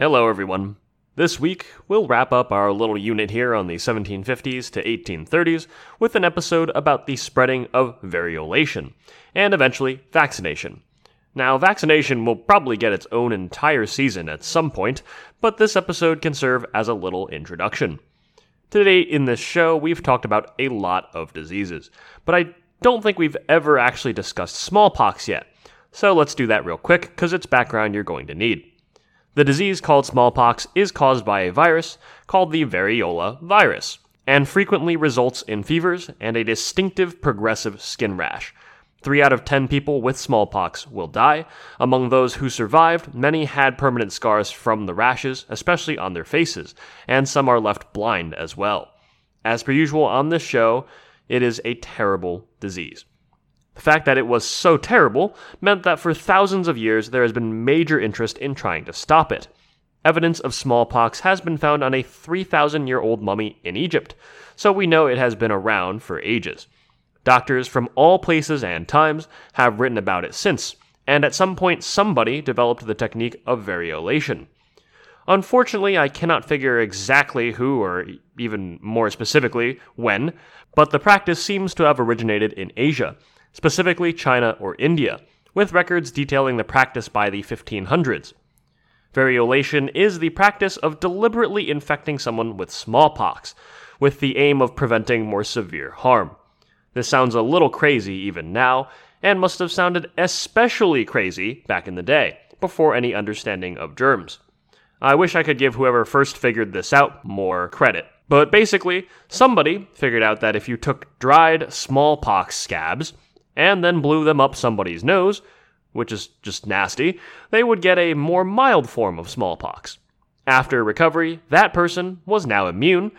Hello everyone. This week, we'll wrap up our little unit here on the 1750s to 1830s with an episode about the spreading of variolation, and eventually vaccination. Now, vaccination will probably get its own entire season at some point, but this episode can serve as a little introduction. Today in this show, we've talked about a lot of diseases, but I don't think we've ever actually discussed smallpox yet, so let's do that real quick because it's background you're going to need. The disease called smallpox is caused by a virus called the variola virus, and frequently results in fevers and a distinctive progressive skin rash. 3 out of 10 people with smallpox will die. Among those who survived, many had permanent scars from the rashes, especially on their faces, and some are left blind as well. As per usual on this show, it is a terrible disease. The fact that it was so terrible meant that for thousands of years there has been major interest in trying to stop it. Evidence of smallpox has been found on a 3,000-year-old mummy in Egypt, so we know it has been around for ages. Doctors from all places and times have written about it since, and at some point somebody developed the technique of variolation. Unfortunately, I cannot figure exactly who, or even more specifically, when, but the practice seems to have originated in Asia, specifically China or India, with records detailing the practice by the 1500s. Variolation is the practice of deliberately infecting someone with smallpox, with the aim of preventing more severe harm. This sounds a little crazy even now, and must have sounded especially crazy back in the day, before any understanding of germs. I wish I could give whoever first figured this out more credit. But basically, somebody figured out that if you took dried smallpox scabs and then blew them up somebody's nose, which is just nasty, they would get a more mild form of smallpox. After recovery, that person was now immune,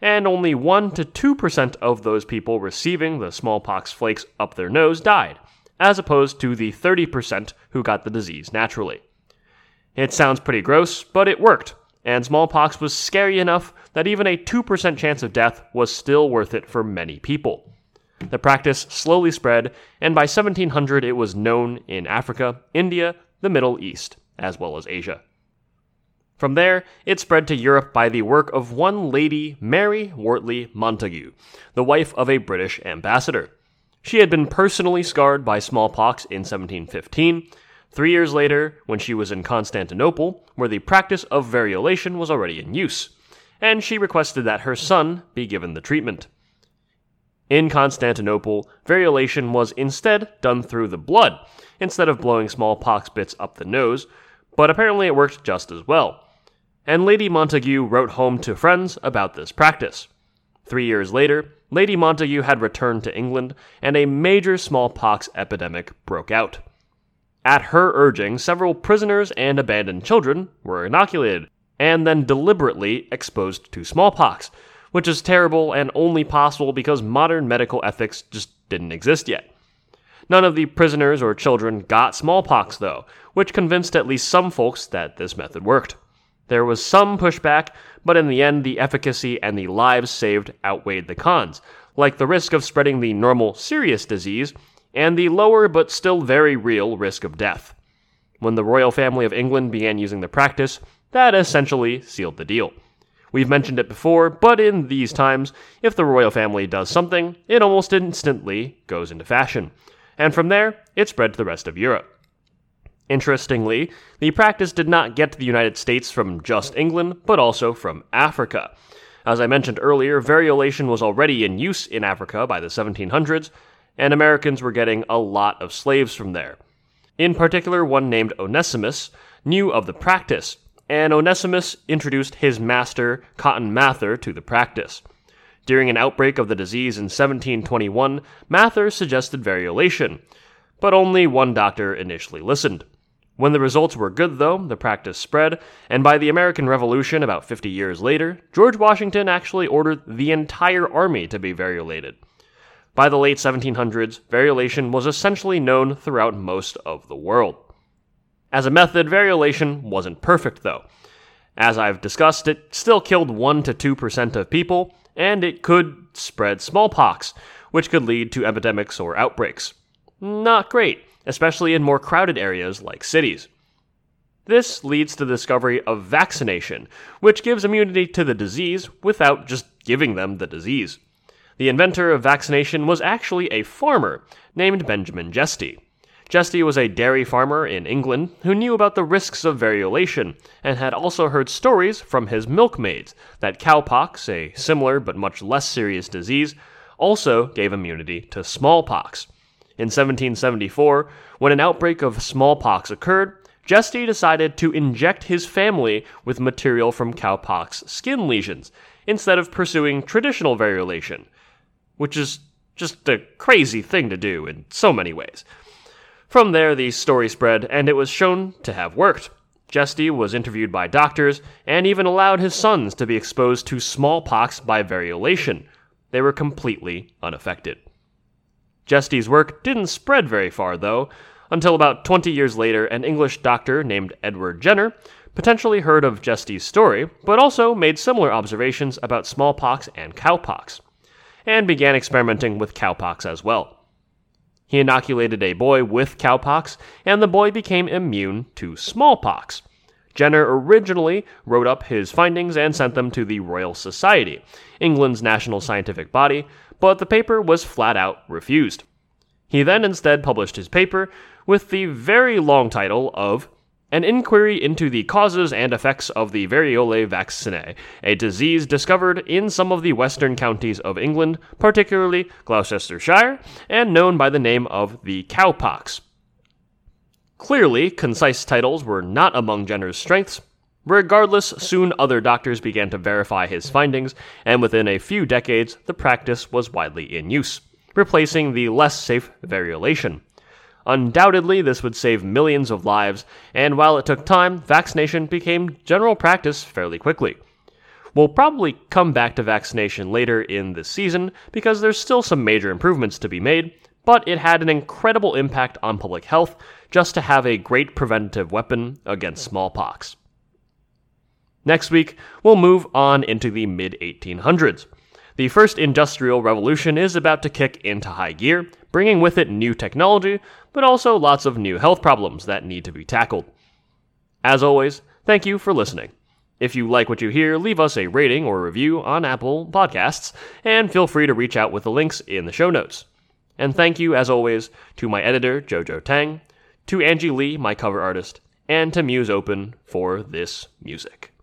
and only 1% to 2% of those people receiving the smallpox flakes up their nose died, as opposed to the 30% who got the disease naturally. It sounds pretty gross, but it worked, and smallpox was scary enough that even a 2% chance of death was still worth it for many people. The practice slowly spread, and by 1700 it was known in Africa, India, the Middle East, as well as Asia. From there, it spread to Europe by the work of one lady, Mary Wortley Montagu, the wife of a British ambassador. She had been personally scarred by smallpox in 1715. 3 years later, when she was in Constantinople, where the practice of variolation was already in use, and she requested that her son be given the treatment. In Constantinople, variolation was instead done through the blood, instead of blowing smallpox bits up the nose, but apparently it worked just as well. And Lady Montagu wrote home to friends about this practice. 3 years later, Lady Montagu had returned to England, and a major smallpox epidemic broke out. At her urging, several prisoners and abandoned children were inoculated, and then deliberately exposed to smallpox, which is terrible and only possible because modern medical ethics just didn't exist yet. None of the prisoners or children got smallpox, though, which convinced at least some folks that this method worked. There was some pushback, but in the end the efficacy and the lives saved outweighed the cons, like the risk of spreading the normal serious disease, and the lower but still very real risk of death. When the royal family of England began using the practice, that essentially sealed the deal. We've mentioned it before, but in these times, if the royal family does something, it almost instantly goes into fashion. And from there, it spread to the rest of Europe. Interestingly, the practice did not get to the United States from just England, but also from Africa. As I mentioned earlier, variolation was already in use in Africa by the 1700s, and Americans were getting a lot of slaves from there. In particular, one named Onesimus knew of the practice, and Onesimus introduced his master, Cotton Mather, to the practice. During an outbreak of the disease in 1721, Mather suggested variolation, but only one doctor initially listened. When the results were good, though, the practice spread, and by the American Revolution about 50 years later, George Washington actually ordered the entire army to be variolated. By the late 1700s, variolation was essentially known throughout most of the world. As a method, variolation wasn't perfect, though. As I've discussed, it still killed 1% to 2% of people, and it could spread smallpox, which could lead to epidemics or outbreaks. Not great, especially in more crowded areas like cities. This leads to the discovery of vaccination, which gives immunity to the disease without just giving them the disease. The inventor of vaccination was actually a farmer named Benjamin Jesty. Jesty was a dairy farmer in England who knew about the risks of variolation and had also heard stories from his milkmaids that cowpox, a similar but much less serious disease, also gave immunity to smallpox. In 1774, when an outbreak of smallpox occurred, Jesty decided to inject his family with material from cowpox skin lesions instead of pursuing traditional variolation, which is just a crazy thing to do in so many ways. From there, the story spread, and it was shown to have worked. Jesty was interviewed by doctors and even allowed his sons to be exposed to smallpox by variolation. They were completely unaffected. Jesty's work didn't spread very far, though, until about 20 years later, an English doctor named Edward Jenner potentially heard of Jesty's story, but also made similar observations about smallpox and cowpox, and began experimenting with cowpox as well. He inoculated a boy with cowpox, and the boy became immune to smallpox. Jenner originally wrote up his findings and sent them to the Royal Society, England's national scientific body, but the paper was flat out refused. He then instead published his paper with the very long title of An Inquiry into the Causes and Effects of the Variolae Vaccinae, a disease discovered in some of the western counties of England, particularly Gloucestershire, and known by the name of the cowpox. Clearly, concise titles were not among Jenner's strengths. Regardless, soon other doctors began to verify his findings, and within a few decades, the practice was widely in use, replacing the less safe variolation. Undoubtedly, this would save millions of lives, and while it took time, vaccination became general practice fairly quickly. We'll probably come back to vaccination later in this season because there's still some major improvements to be made, but it had an incredible impact on public health just to have a great preventative weapon against smallpox. Next week, we'll move on into the mid-1800s. The first industrial revolution is about to kick into high gear, bringing with it new technology, but also lots of new health problems that need to be tackled. As always, thank you for listening. If you like what you hear, leave us a rating or review on Apple Podcasts, and feel free to reach out with the links in the show notes. And thank you, as always, to my editor, Jojo Tang, to Angie Lee, my cover artist, and to Muse Open for this music.